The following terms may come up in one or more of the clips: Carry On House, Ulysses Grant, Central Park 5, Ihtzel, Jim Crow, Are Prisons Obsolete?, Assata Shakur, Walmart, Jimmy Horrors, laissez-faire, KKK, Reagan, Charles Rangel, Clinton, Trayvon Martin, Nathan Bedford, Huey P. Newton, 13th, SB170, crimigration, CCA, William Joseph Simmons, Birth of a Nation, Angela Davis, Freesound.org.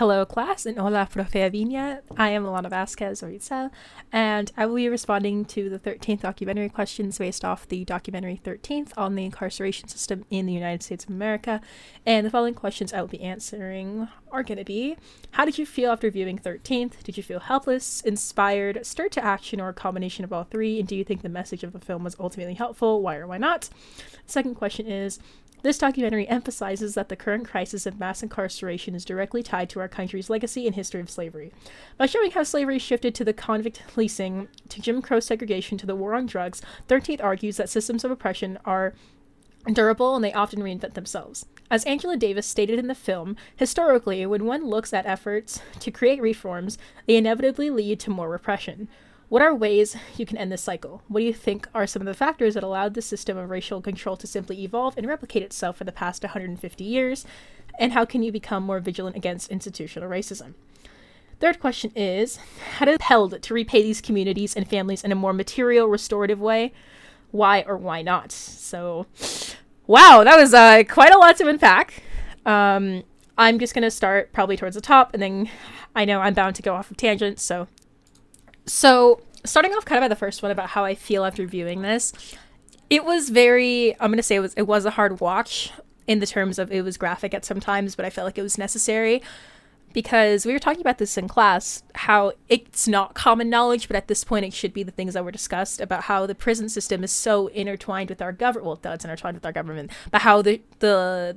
Hello class and hola Profea Viña. I am Alana Vasquez or Ihtzel, and I will be responding to the 13th documentary questions based off the documentary 13th on the incarceration system in the United States of America. And the following questions I will be answering are going to be: how did you feel after viewing 13th? Did you feel helpless, inspired, stirred to action, or a combination of all three? And do you think the message of the film was ultimately helpful? Why or why not? The second question is: this documentary emphasizes that the current crisis of mass incarceration is directly tied to our country's legacy and history of slavery. By showing how slavery shifted to the convict leasing, to Jim Crow segregation, to the war on drugs, 13th argues that systems of oppression are durable and they often reinvent themselves. As Angela Davis stated in the film, historically, when one looks at efforts to create reforms, they inevitably lead to more repression. What are ways you can end this cycle? What do you think are some of the factors that allowed the system of racial control to simply evolve and replicate itself for the past 150 years? And how can you become more vigilant against institutional racism? Third question is, how did held to repay these communities and families in a more material, restorative way? Why or why not? So, wow, that was quite a lot to unpack. I'm just going to start probably towards the top, and then I know I'm bound to go off of tangents, So starting off kind of by the first one about how I feel after viewing this, it was very, I'm going to say it was a hard watch in the terms of it was graphic at some times, but I felt like it was necessary because we were talking about this in class, how it's not common knowledge, but at this point it should be the things that were discussed about how the prison system is so intertwined with our government, well, it does intertwined with our government, but how the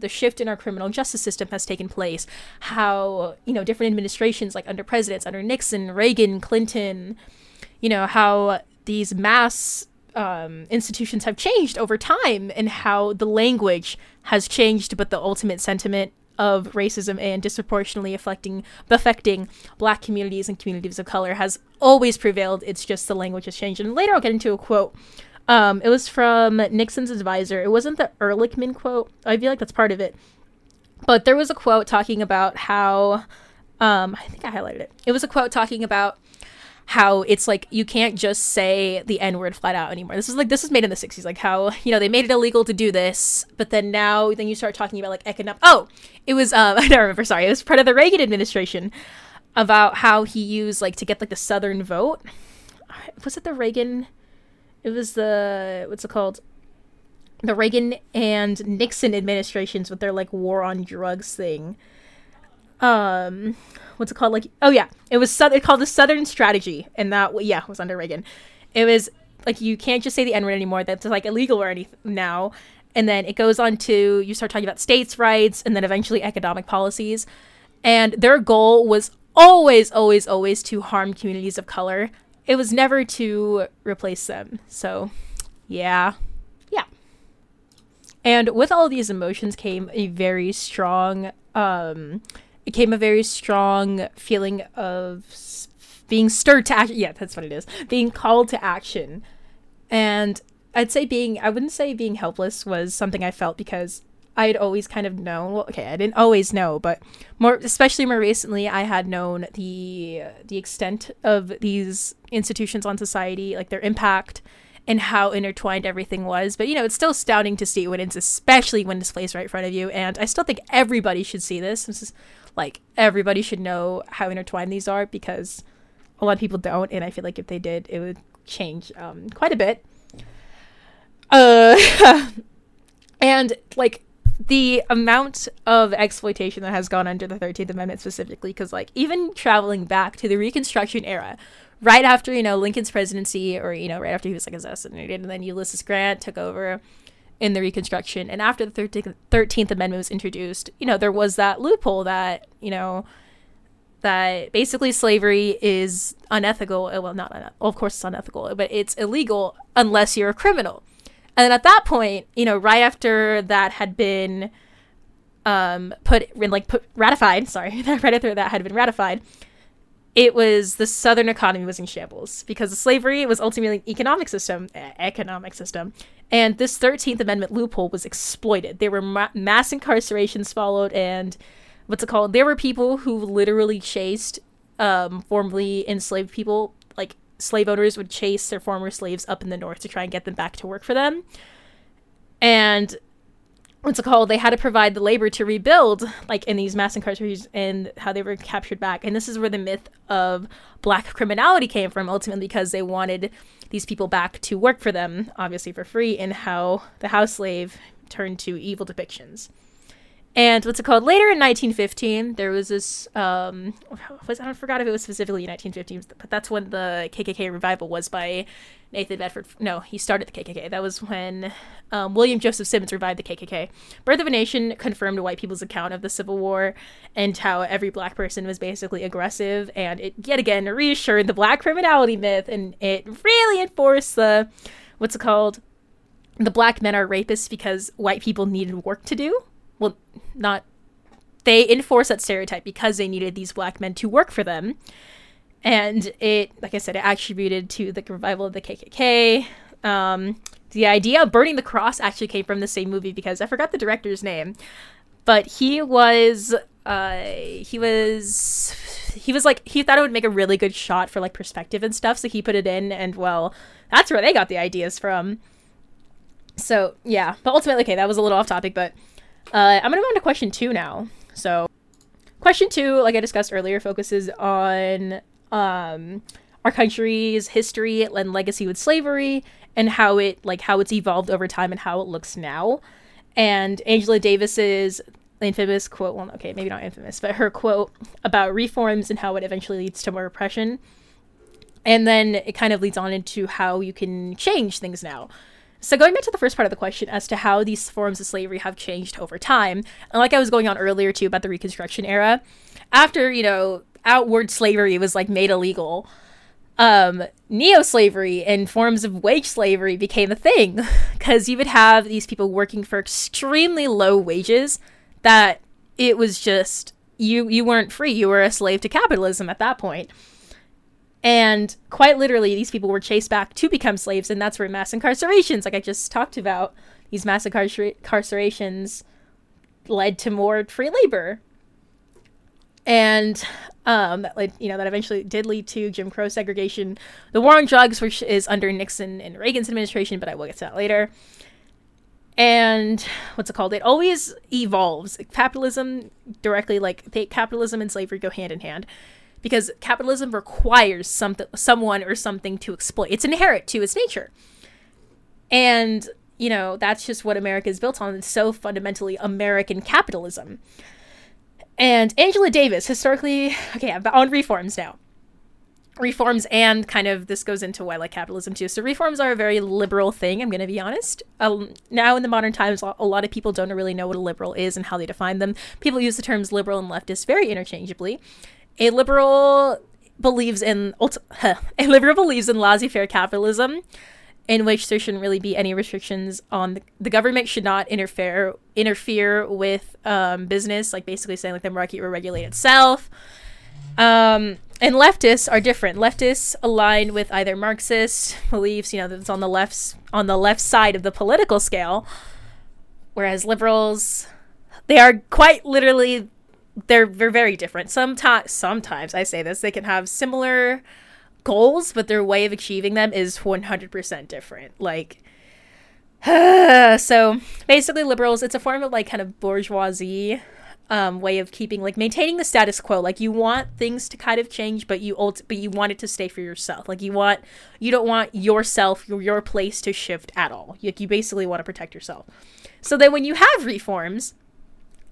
shift in our criminal justice system has taken place, how, you know, different administrations, like under presidents, under Nixon, Reagan, Clinton, you know, how these mass institutions have changed over time and how the language has changed, but the ultimate sentiment of racism and disproportionately affecting Black communities and communities of color has always prevailed. It's just the language has changed. And later I'll get into a quote. It was from Nixon's advisor. It wasn't the Ehrlichman quote. I feel like that's part of it. But there was a quote talking about how, I think I highlighted it. It was a quote talking about how it's like you can't just say the n-word flat out anymore. This was made in the 60s, like how, you know, they made it illegal to do this, but then now then you start talking about like economic, I don't remember, sorry, it was part of the Reagan administration about how he used like to get like the Southern vote. Was it the Reagan, it was the, what's it called, the Reagan and Nixon administrations with their like war on drugs thing. What's it called? Like, oh yeah, it was called the Southern Strategy, and that was under Reagan. It was like you can't just say the N-word anymore. That's like illegal or anything now. And then it goes on to you start talking about states' rights, and then eventually economic policies. And their goal was always, always, always to harm communities of color. It was never to replace them. So, yeah. And with all of these emotions came a very strong It came a very strong feeling of being stirred to action. Yeah, that's what it is. Being called to action. And I'd say I wouldn't say being helpless was something I felt because I had always kind of known. Well, okay, I didn't always know, but especially more recently, I had known the extent of these institutions on society, like their impact and how intertwined everything was. But, you know, it's still astounding to see when it's, especially when displayed right in front of you. And I still think everybody should see this. This is like everybody should know how intertwined these are because a lot of people don't, and I feel like if they did it would change quite a bit and like the amount of exploitation that has gone under the 13th Amendment specifically, because like even traveling back to the Reconstruction era, right after, you know, Lincoln's presidency, or, you know, right after he was like assassinated, and then Ulysses Grant took over in the Reconstruction, and after the 13th Amendment was introduced, you know, there was that loophole that, you know, that basically slavery is unethical. Well, not unethical, of course it's unethical, but it's illegal unless you're a criminal. And then at that point, you know, right after that had been ratified, it was the Southern economy was in shambles because the slavery was ultimately an economic system. And this 13th Amendment loophole was exploited. There were mass incarcerations followed, and there were people who literally chased formerly enslaved people. Like slave owners would chase their former slaves up in the north to try and get them back to work for them. And what's it called, they had to provide the labor to rebuild, like in these mass incarcerations and how they were captured back. And this is where the myth of black criminality came from, ultimately, because they wanted these people back to work for them, obviously for free, and how the house slave turned to evil depictions. And what's it called? Later in 1915, there was this, I forgot if it was specifically 1915, but that's when the KKK revival was by Nathan Bedford. No, he started the KKK. That was when William Joseph Simmons revived the KKK. Birth of a Nation confirmed white people's account of the Civil War and how every black person was basically aggressive. And it, yet again, reassured the black criminality myth. And it really enforced the, the black men are rapists because white people needed work to do. Well, not, they enforced that stereotype because they needed these black men to work for them. And it, like I said, it attributed to the revival of the KKK. The idea of burning the cross actually came from the same movie, because I forgot the director's name, but he thought it would make a really good shot for like perspective and stuff. So he put it in, and well, that's where they got the ideas from. So yeah, but ultimately, okay, that was a little off topic, but I'm going to move on to question 2 now. So question 2, like I discussed earlier, focuses on our country's history and legacy with slavery and how it, like, how it's evolved over time and how it looks now. And Angela Davis's infamous quote, well, okay, maybe not infamous, but her quote about reforms and how it eventually leads to more oppression. And then it kind of leads on into how you can change things now. So going back to the first part of the question as to how these forms of slavery have changed over time, and like I was going on earlier too about the Reconstruction era, after, you know, outward slavery was like made illegal, neo-slavery and forms of wage slavery became a thing, because you would have these people working for extremely low wages that it was just, you weren't free, you were a slave to capitalism at that point. And quite literally, these people were chased back to become slaves, and that's where mass incarcerations, like I just talked about, these mass incarcerations led to more free labor. And, that led, you know, that eventually did lead to Jim Crow segregation, the war on drugs, which is under Nixon and Reagan's administration, but I will get to that later. And it always evolves. Capitalism directly, capitalism and slavery go hand in hand, because capitalism requires someone or something to exploit. It's inherent to its nature. And, you know, that's just what America is built on. It's so fundamentally American capitalism. And Angela Davis, historically, okay, I'm on reforms now. Reforms, and kind of this goes into why I like capitalism too. So reforms are a very liberal thing, I'm going to be honest. Now in the modern times, a lot of people don't really know what a liberal is and how they define them. People use the terms liberal and leftist very interchangeably. A liberal believes in laissez-faire capitalism, in which there shouldn't really be any restrictions on the government should not interfere with business, like basically saying like the market will regulate itself. And leftists are different. Leftists align with either Marxist beliefs, you know, that's on the left side of the political scale, whereas liberals, they are quite literally. They're very different. Sometimes I say this, they can have similar goals, but their way of achieving them is 100% different. So basically liberals, it's a form of like kind of bourgeoisie way of keeping, like maintaining the status quo. Like you want things to kind of change, but you want it to stay for yourself. Like you don't want yourself, your place to shift at all. Like you basically want to protect yourself. So then when you have reforms,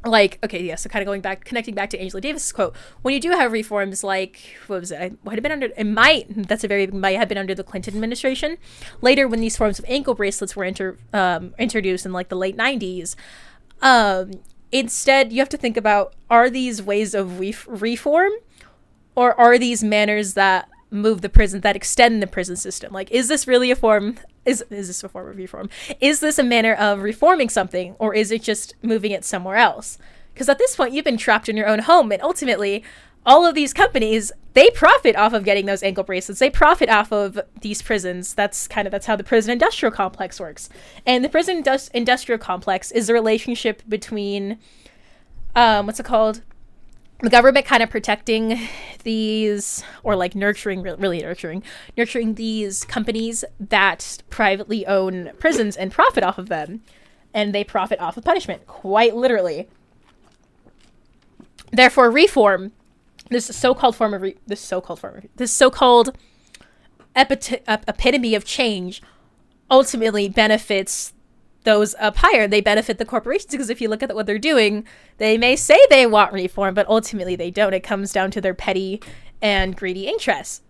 so kind of connecting back to Angela Davis's quote, when you do have reforms, like, what was it? Might have been under the Clinton administration. Later, when these forms of ankle bracelets were introduced in, like, the late 90s, instead, you have to think about, are these ways of reform, or are these manners that move the prison, that extend the prison system? Like, is this really a form... Is this a form of reform? Is this a manner of reforming something, or is it just moving it somewhere else? Because at this point, you've been trapped in your own home, and ultimately, all of these companies, they profit off of getting those ankle bracelets. They profit off of these prisons. That's how the prison industrial complex works. And the prison industrial complex is the relationship between, the government kind of protecting these, or like nurturing these companies that privately own prisons and profit off of them. and they profit off of punishment, quite literally. Therefore, reform, this so-called epitome of change, ultimately benefits those up higher. They benefit the corporations, because if you look at what they're doing, they may say they want reform, but ultimately they don't. It comes down to their petty and greedy interests.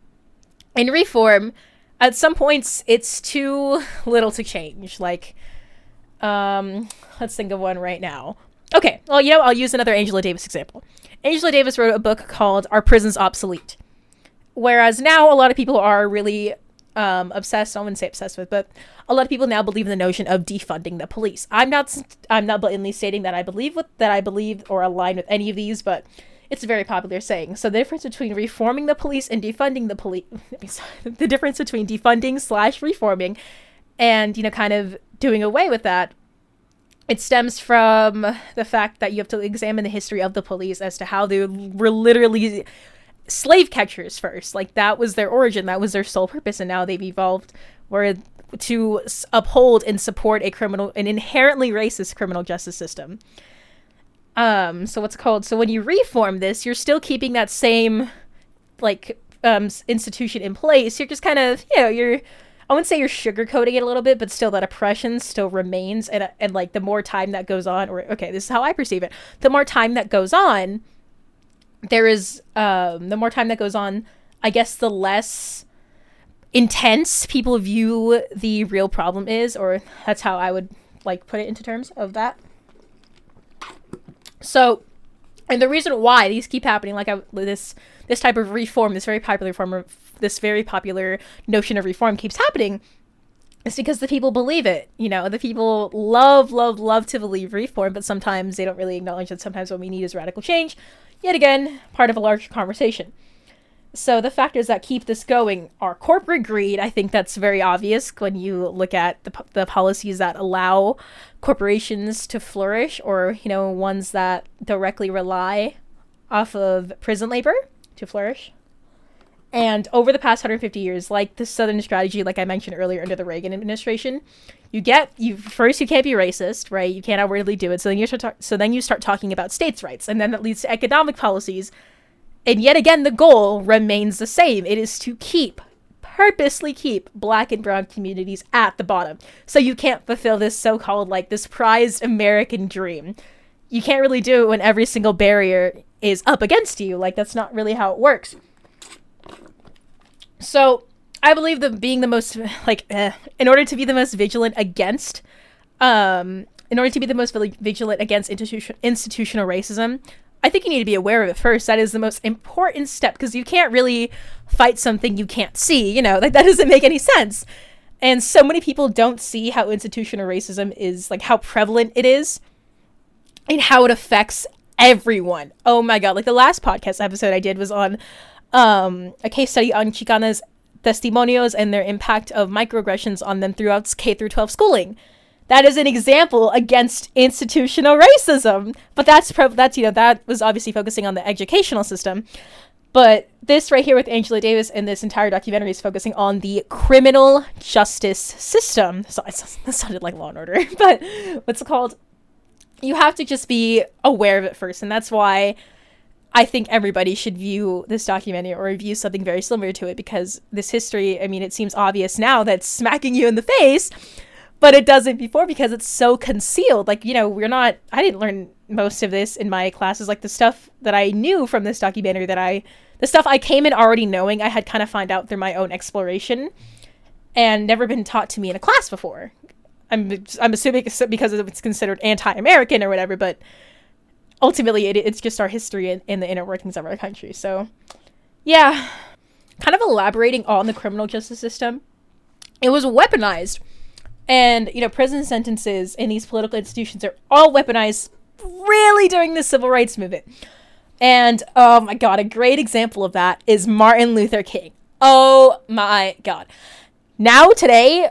In reform, at some points, it's too little to change. Like, let's think of one right now. Okay, well, you know, I'll use another Angela Davis example. Angela Davis wrote a book called Are Prisons Obsolete? Whereas now a lot of people are really obsessed, I wouldn't say obsessed with, but a lot of people now believe in the notion of defunding the police. I'm not blatantly stating that I believe or align with any of these, but it's a very popular saying. So the difference between reforming the police and defunding the police, the difference between defunding/reforming and, you know, kind of doing away with that, it stems from the fact that you have to examine the history of the police as to how they were literally slave catchers first. Like, that was their origin, that was their sole purpose, and now they've evolved where to uphold and support an inherently racist criminal justice system. So when you reform this, you're still keeping that same, like, institution in place. You're just kind of, you know, I wouldn't say you're sugarcoating it a little bit, but still that oppression still remains, and like, the more time that goes on, or, okay, this is how I perceive it, the more time that goes on, I guess the less intense people view the real problem is, or that's how I would, like, put it into terms of that. So, and the reason why these keep happening, like, this type of reform, this very popular notion of reform keeps happening, is because the people believe it. You know, the people love to believe reform, but sometimes they don't really acknowledge that sometimes what we need is radical change. Yet again, part of a larger conversation. So the factors that keep this going are corporate greed. I think that's very obvious when you look at the policies that allow corporations to flourish, or, you know, ones that directly rely off of prison labor to flourish. And over the past 150 years, like the Southern Strategy, like I mentioned earlier, under the Reagan administration, you can't be racist, right? You can't outwardly do it. So then you start talking about states' rights, and then that leads to economic policies. And yet again, the goal remains the same. It is to purposely keep Black and Brown communities at the bottom. So you can't fulfill this so-called, like, this prized American dream. You can't really do it when every single barrier is up against you. Like, that's not really how it works. So I believe that in order to be the most vigilant against institutional racism, I think you need to be aware of it first. That is the most important step, because you can't really fight something you can't see, you know, like, that doesn't make any sense. And so many people don't see how institutional racism is, like, how prevalent it is and how it affects everyone. Oh my God. Like, the last podcast episode I did was on a case study on Chicanas testimonios and their impact of microaggressions on them throughout K-12 schooling. That is an example against institutional racism, but that's you know, that was obviously focusing on the educational system, but this right here with Angela Davis and this entire documentary is focusing on the criminal justice system. So that sounded like Law and Order, but what's it called? You have to just be aware of it first, and that's why I think everybody should view this documentary or review something very similar to it, because this history, I mean, it seems obvious now that's smacking you in the face, but it doesn't before because it's so concealed. Like, you know, I didn't learn most of this in my classes. Like, the stuff that I knew from this documentary, the stuff I came in already knowing, I had kind of found out through my own exploration and never been taught to me in a class before. I'm assuming it's because it's considered anti-American or whatever, but ultimately, it's just our history and the inner workings of our country. So, yeah, kind of elaborating on the criminal justice system, it was weaponized. And, you know, prison sentences in these political institutions are all weaponized really during the civil rights movement. And, oh my God, a great example of that is Martin Luther King. Oh my God. Now, today,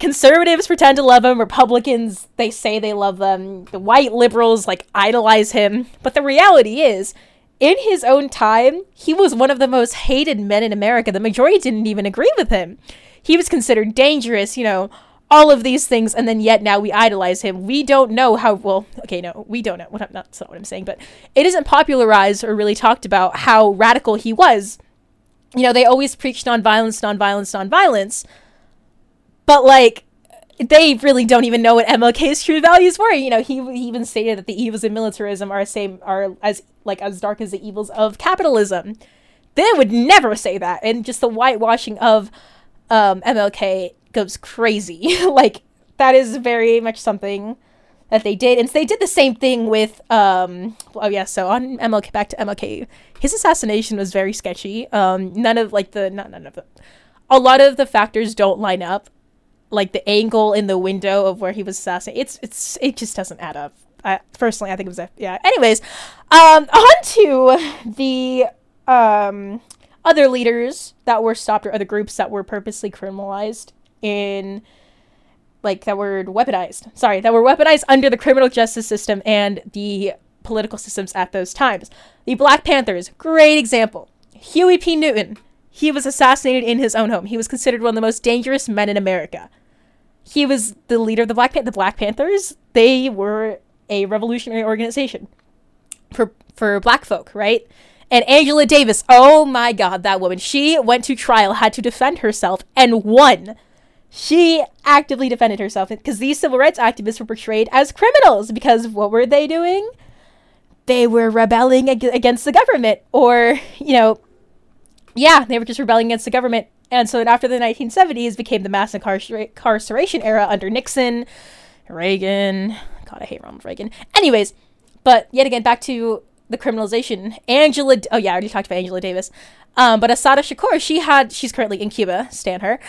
conservatives pretend to love him. Republicans, they say they love them. The white liberals, like, idolize him. But the reality is, in his own time, he was one of the most hated men in America. The majority didn't even agree with him. He was considered dangerous, you know, all of these things, and then yet now we idolize him. We don't know how, well, okay, no, we don't know. That's not what I'm saying, but it isn't popularized or really talked about how radical he was. You know, they always preach nonviolence, nonviolence, nonviolence, but, like, they really don't even know what MLK's true values were. You know, he even stated that the evils of militarism are as dark as the evils of capitalism. They would never say that, and just the whitewashing of MLK goes crazy. Like, that is very much something that they did, and they did the same thing with on MLK, back to MLK, his assassination was very sketchy. A lot of the factors don't line up, like the angle in the window of where he was assassinated. It just doesn't add up. I personally think it was anyways, on to the other leaders that were stopped, or other groups that were purposely criminalized that were weaponized under the criminal justice system and the political systems at those times. The Black Panthers, great example. Huey P. Newton, he was assassinated in his own home. He was considered one of the most dangerous men in America. He was the leader of the Black Panthers. They were a revolutionary organization for black folk, right? And Angela Davis, oh my God, that woman. She went to trial, had to defend herself, and won. She actively defended herself because these civil rights activists were portrayed as criminals because what were they doing? They were rebelling against the government, or, you know, yeah, they were just rebelling against the government. And so after the 1970s became the mass incarceration era under Nixon, Reagan. God, I hate Ronald Reagan. Anyways, but yet again, back to the criminalization. I already talked about Angela Davis. But Assata Shakur, she's currently in Cuba, stan her.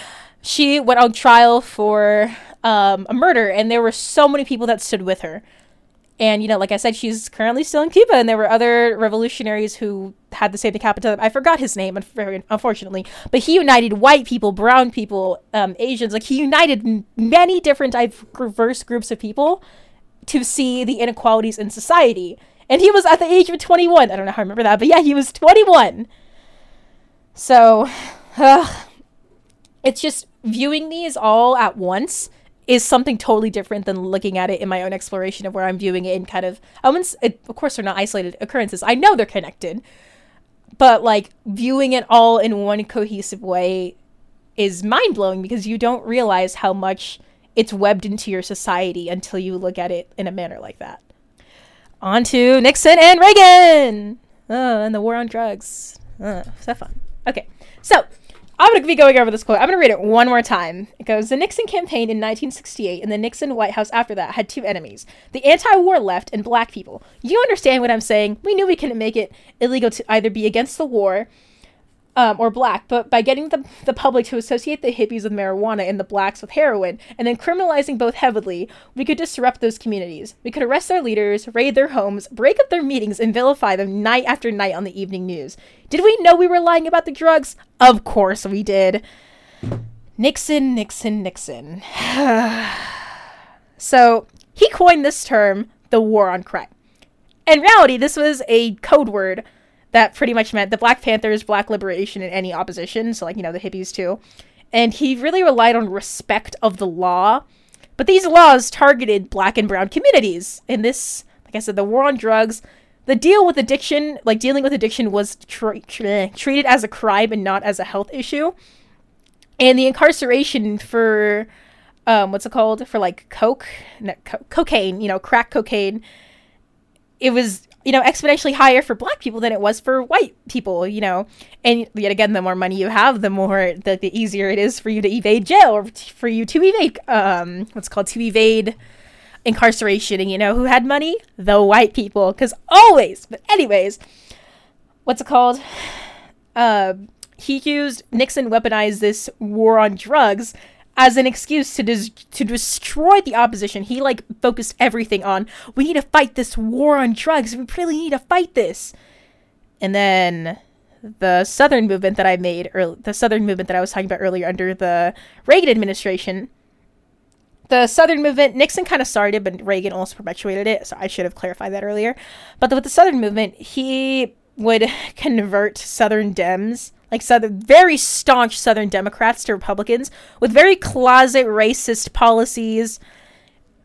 She went on trial for a murder, and there were so many people that stood with her. And, you know, like I said, she's currently still in Cuba, and there were other revolutionaries who had the same capital. I forgot his name, unfortunately, but he united white people, brown people, Asians. Like, he united many different diverse groups of people to see the inequalities in society. And he was at the age of 21. I don't know how I remember that, but yeah, he was 21. So, it's just viewing these all at once is something totally different than looking at it in my own exploration of where I'm viewing it in kind of, of course they're not isolated occurrences. I know they're connected, but like viewing it all in one cohesive way is mind blowing because you don't realize how much it's webbed into your society until you look at it in a manner like that. On to Nixon and Reagan. Oh, and the war on drugs. Oh, is that fun? Okay. So, I'm going to be going over this quote. I'm going to read it one more time. It goes, "The Nixon campaign in 1968 and the Nixon White House after that had two enemies, the anti-war left and black people. You understand what I'm saying? We knew we couldn't make it illegal to either be against the war or black, but by getting the public to associate the hippies with marijuana and the blacks with heroin, and then criminalizing both heavily, we could disrupt those communities. We could arrest their leaders, raid their homes, break up their meetings, and vilify them night after night on the evening news. Did we know we were lying about the drugs? Of course we did." Nixon, Nixon, Nixon. So, he coined this term, the war on crime. In reality, this was a code word that pretty much meant the Black Panthers, Black Liberation, and any opposition. So, like, you know, the hippies, too. And he really relied on respect of the law. But these laws targeted black and brown communities. And this, like I said, the war on drugs, the deal with addiction, like, dealing with addiction was treated as a crime and not as a health issue. And the incarceration for, cocaine, you know, crack cocaine, it was, you know, exponentially higher for black people than it was for white people, you know. And yet again, the more money you have, the more, the easier it is for you to evade jail, or for you to evade, to evade incarceration. And you know who had money? The white people, because always. But anyways, he used, Nixon weaponized this war on drugs as an excuse to destroy the opposition. He, like, focused everything on, we need to fight this war on drugs. We really need to fight this. And then the Southern movement that I was talking about earlier under the Reagan administration, the Southern movement, Nixon kind of started, but Reagan also perpetuated it. So I should have clarified that earlier. But with the Southern movement, he would convert Southern Dems, like Southern, very staunch Southern Democrats to Republicans with very closet racist policies.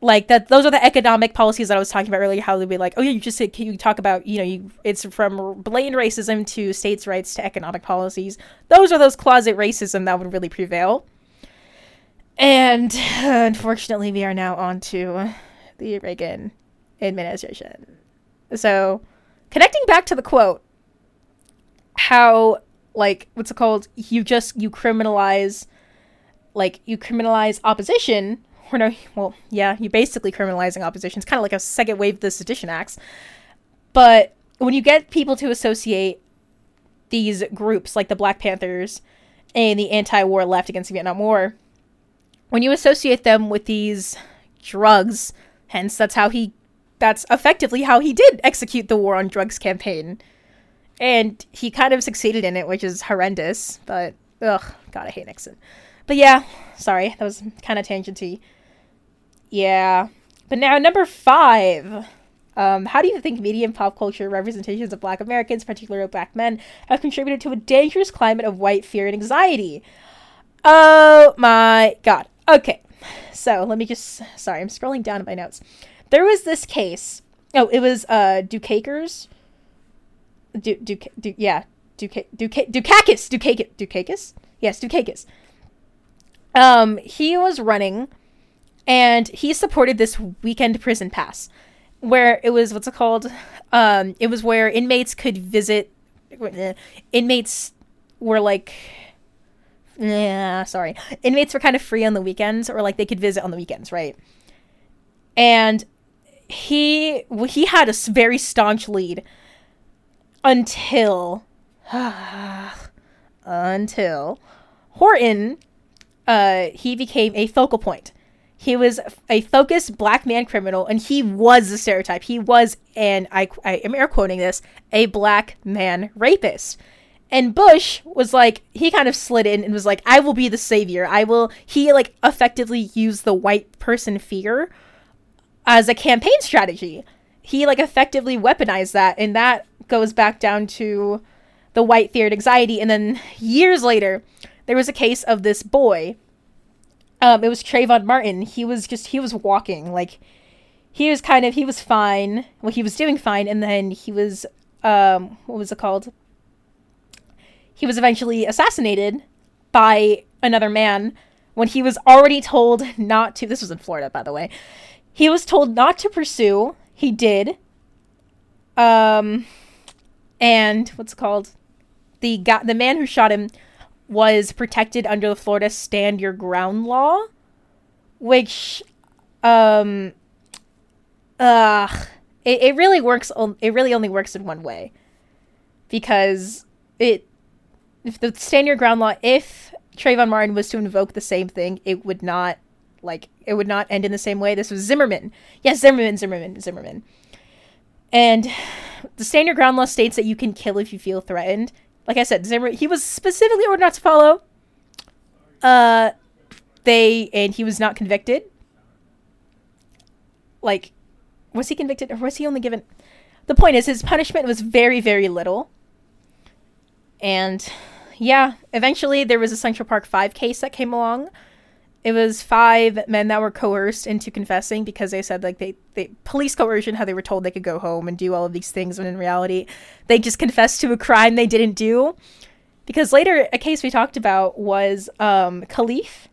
Like that, those are the economic policies that I was talking about earlier. How they'd be like, oh yeah, you just you talk about, you know, it's from blatant racism to states' rights to economic policies. Those are those closet racism that would really prevail. And unfortunately, we are now on to the Reagan administration. So, connecting back to the quote, how like what's it called? You criminalize opposition. Or no, well, yeah, you're basically criminalizing opposition. It's kind of like a second wave of the sedition acts. But when you get people to associate these groups, like the Black Panthers and the anti-war left against the Vietnam War, when you associate them with these drugs, hence that's effectively how he did execute the war on drugs campaign. And he kind of succeeded in it, which is horrendous. But, God, I hate Nixon. But yeah, sorry, that was kind of tangenty. Yeah. But now, number 5. How do you think media and pop culture representations of Black Americans, particularly Black men, have contributed to a dangerous climate of white fear and anxiety? Oh my God. Okay. So, sorry, I'm scrolling down in my notes. There was this case. Oh, it was Dukakis. Dukakis. Yes, Dukakis. He was running and he supported this weekend prison pass where it was, it was where inmates could visit, inmates were kind of free on the weekends, or like they could visit on the weekends, right? And he had a very staunch lead until Horton. He became a focal point. He was a focused Black man criminal, and he was the stereotype. He was, and I am air quoting this, a Black man rapist. And Bush was like, he kind of slid in and was like, I will be the savior. He like effectively used the white person fear as a campaign strategy. He like effectively weaponized that, and that goes back down to the white fear and anxiety. And then years later, there was a case of this boy. It was Trayvon Martin. He was walking. Like, he was fine. Well, he was doing fine. And then he was, he was eventually assassinated by another man when he was already told not to. This was in Florida, by the way. He was told not to pursue. He did. The man who shot him was protected under the Florida Stand Your Ground law, which, it really only works in one way, because if the Stand Your Ground law, if Trayvon Martin was to invoke the same thing, it would not end in the same way. This was Zimmerman. Yes, Zimmerman. And the Stand Your Ground law states that you can kill if you feel threatened. Like I said, Zimmerman, he was specifically ordered not to follow. He was not convicted. Like, was he convicted or was he only given? The point is, his punishment was very, very little. And yeah, eventually there was a Central Park 5 case that came along. It was 5 men that were coerced into confessing because they said, like, they police coercion, how they were told they could go home and do all of these things, when in reality, they just confessed to a crime they didn't do. Because later, a case we talked about was Khalif.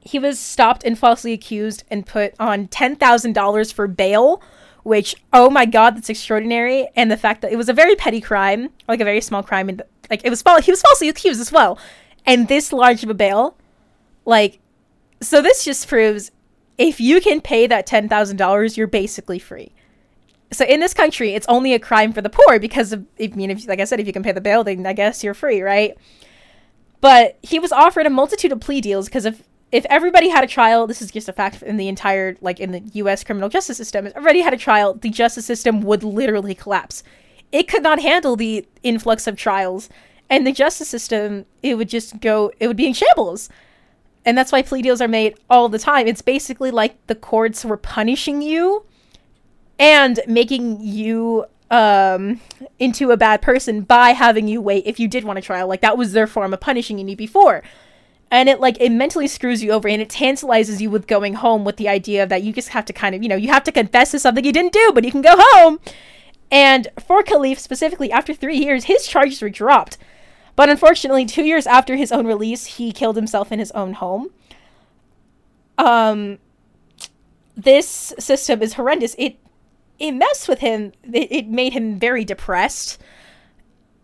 He was stopped and falsely accused and put on $10,000 for bail, which, oh my God, that's extraordinary. And the fact that it was a very petty crime, like a very small crime, and he was falsely accused as well. And this large of a bail. Like, so this just proves if you can pay that $10,000, you're basically free. So in this country, it's only a crime for the poor because, like I said, if you can pay the bail, then I guess you're free, right? But he was offered a multitude of plea deals because if everybody had a trial, this is just a fact in the entire, like in the U.S. criminal justice system, if everybody had a trial, the justice system would literally collapse. It could not handle the influx of trials, and the justice system, it would be in shambles. And that's why plea deals are made all the time. It's basically like the courts were punishing you and making you into a bad person by having you wait if you did want a trial. Like, that was their form of punishing you before. And it, like, it mentally screws you over, and it tantalizes you with going home with the idea that you just have to kind of, you know, you have to confess to something you didn't do, but you can go home. And for Khalif specifically, after 3 years, his charges were dropped. But unfortunately, 2 years after his own release, he killed himself in his own home. This system is horrendous. It messed with him. It made him very depressed.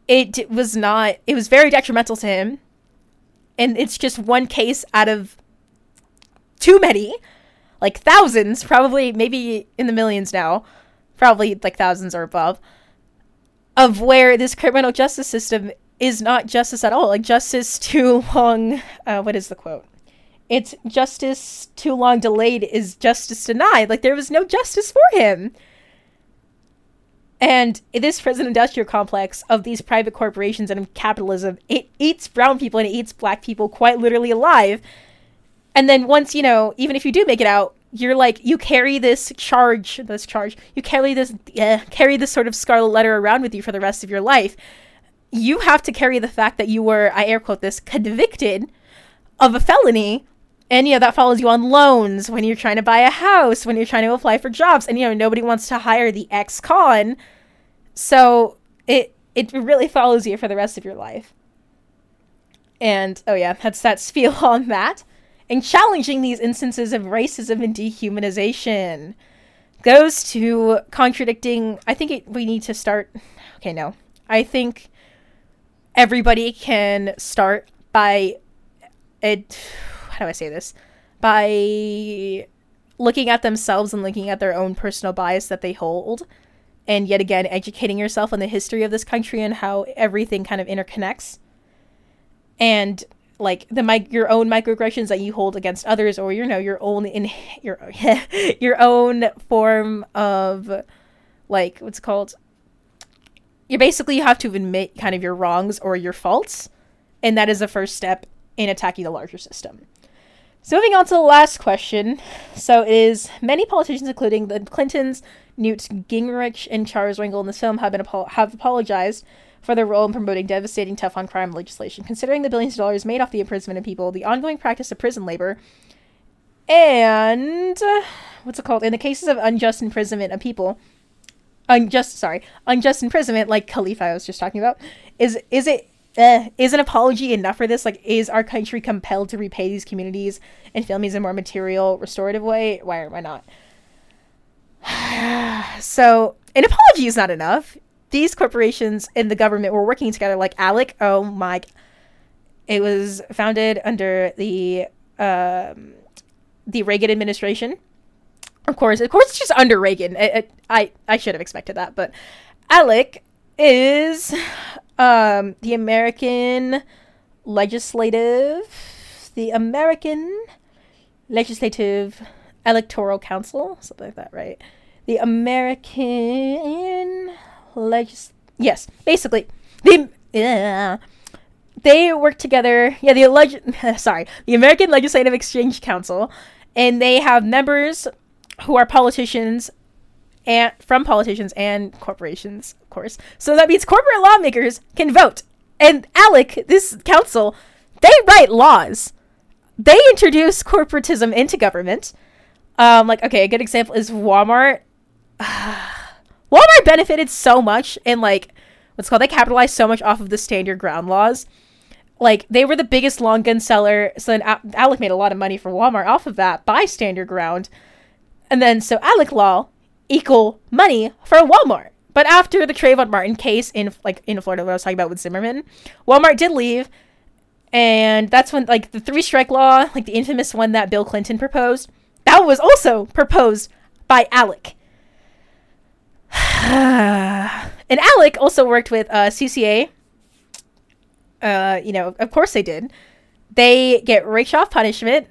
It was very detrimental to him. And it's just one case out of too many, like thousands, probably maybe in the millions now, probably like thousands or above, of where this criminal justice system is not justice at all. Like, justice too long, what is the quote? It's justice too long delayed is justice denied. Like, there was no justice for him. And this prison industrial complex of these private corporations and capitalism, it eats brown people and it eats black people quite literally alive. And then once, you know, even if you do make it out, you're like, you carry this sort of scarlet letter around with you for the rest of your life. You have to carry the fact that you were, I air quote this, convicted of a felony. And, you know, that follows you on loans, when you're trying to buy a house, when you're trying to apply for jobs. And, you know, nobody wants to hire the ex-con. So it really follows you for the rest of your life. And, oh yeah, that's that spiel on that. And challenging these instances of racism and dehumanization goes to contradicting... I think everybody can start by... by looking at themselves and looking at their own personal bias that they hold, and yet again educating yourself on the history of this country and how everything kind of interconnects, and like your own microaggressions that you hold against others, or your own form of, like, what's it called, you have to admit kind of your wrongs or your faults, and that is the first step in attacking the larger system. So moving on to the last question. So it is, many politicians, including the Clintons, Newt Gingrich, and Charles Rangel in this film, have apologized for their role in promoting devastating tough-on-crime legislation. Considering the billions of dollars made off the imprisonment of people, the ongoing practice of prison labor, and... in the cases of unjust imprisonment of people... Unjust imprisonment, like Khalif I was just talking about, is an apology enough for this? Like, is our country compelled to repay these communities and families in a more material, restorative way? Why or why not? So, an apology is not enough. These corporations and the government were working together, like ALEC. Oh my... It was founded under the Reagan administration. Of course, it's just under Reagan. I should have expected that, but ALEC is... the American Legislative Electoral Council, something like that, right? The American yes, basically, they work together. Yeah, the American Legislative Exchange Council, and they have members who are politicians. And from politicians and corporations, of course. So that means corporate lawmakers can vote. And ALEC, this council, they write laws. They introduce corporatism into government. A good example is Walmart. Walmart benefited so much in, like, they capitalized so much off of the stand your ground laws. Like, they were the biggest long gun seller. So then ALEC made a lot of money for Walmart off of that by stand your ground. And then, so ALEC law... equal money for Walmart. But after the Trayvon Martin case in Florida, what I was talking about with Zimmerman, Walmart did leave, and that's when, like, the three-strike law, like the infamous one that Bill Clinton proposed, that was also proposed by ALEC. And ALEC also worked with CCA. Of course they did. They get Rake-Off punishment.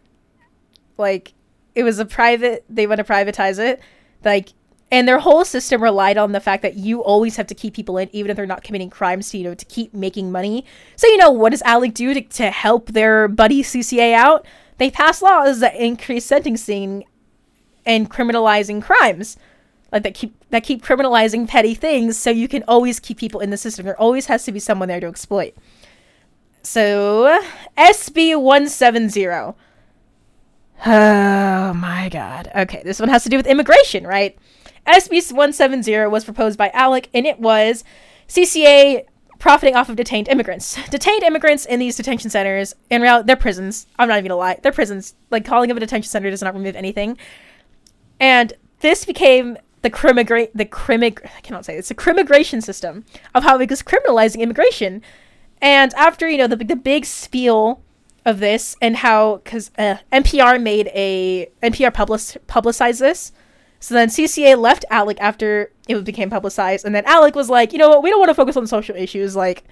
Like, it was they want to privatize it. Like, and their whole system relied on the fact that you always have to keep people in, even if they're not committing crimes, to keep making money. So, what does ALEC do to help their buddy CCA out? They pass laws that increase sentencing and criminalizing crimes. like that keep criminalizing petty things so you can always keep people in the system. There always has to be someone there to exploit. So, SB170. Oh my god. Okay, this one has to do with immigration, right? SB 170 was proposed by ALEC, and it was CCA profiting off of detained immigrants. Detained immigrants in these detention centers, in reality, they're prisons. I'm not even gonna lie. They're prisons. Like, calling them a detention center does not remove anything. And this became the crimigration system of how it was criminalizing immigration. And after, you know, the big spiel of this and how, because NPR publicized this. So then CCA left ALEC after it became publicized. And then ALEC was like, you know what, we don't want to focus on social issues. Like,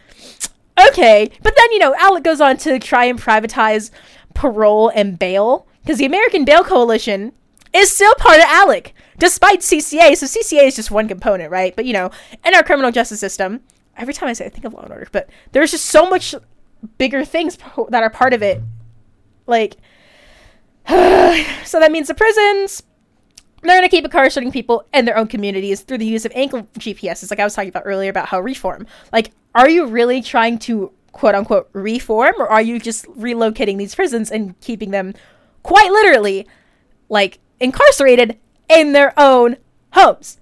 okay. But then, you know, ALEC goes on to try and privatize parole and bail. Because the American Bail Coalition is still part of ALEC, despite CCA. So CCA is just one component, right? But, you know, in our criminal justice system, every time I say it, I think of Law and Order. But there's just so much bigger things that are part of it. Like, so that means the prisons... They're going to keep incarcerating people in their own communities through the use of ankle GPSs, like I was talking about earlier about how reform. Like, are you really trying to, quote-unquote, reform, or are you just relocating these prisons and keeping them, quite literally, like, incarcerated in their own homes?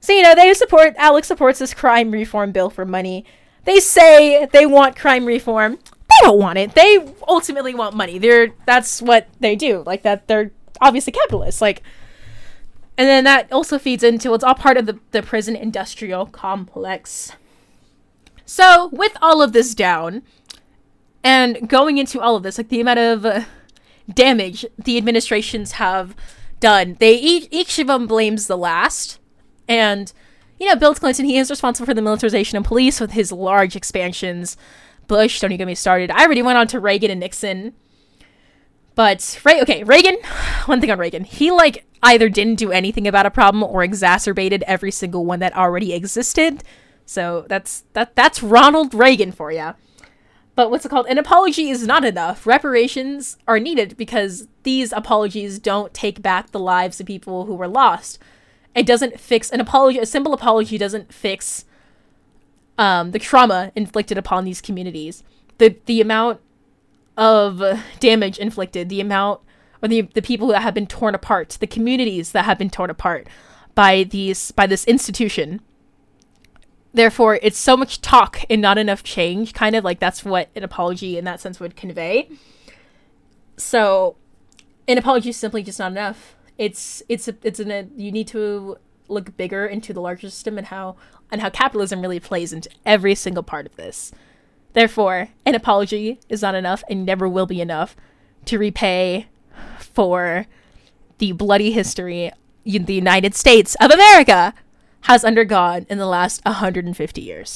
So, you know, ALEC supports this crime reform bill for money. They say they want crime reform. They don't want it. They ultimately want money. That's what they do. Like, that they're obviously capitalists. Like... And then that also feeds into, it's all part of the prison industrial complex. So with all of this down and going into all of this, like the amount of damage the administrations have done, they each of them blames the last. And, you know, Bill Clinton, he is responsible for the militarization of police with his large expansions. Bush, don't even get me started. I already went on to Reagan and Nixon. But, Reagan, one thing on Reagan, he, like, either didn't do anything about a problem or exacerbated every single one that already existed. So that's Ronald Reagan for ya. But what's it called? An apology is not enough. Reparations are needed because these apologies don't take back the lives of people who were lost. It doesn't fix an apology. A simple apology doesn't fix the trauma inflicted upon these communities. The amount of damage inflicted, the amount, or the people that have been torn apart, the communities that have been torn apart by this institution. Therefore, it's so much talk and not enough change, kind of like that's what an apology in that sense would convey. So an apology is simply just not enough. You need to look bigger into the larger system and how capitalism really plays into every single part of this. Therefore, an apology is not enough and never will be enough to repay for the bloody history the United States of America has undergone in the last 150 years.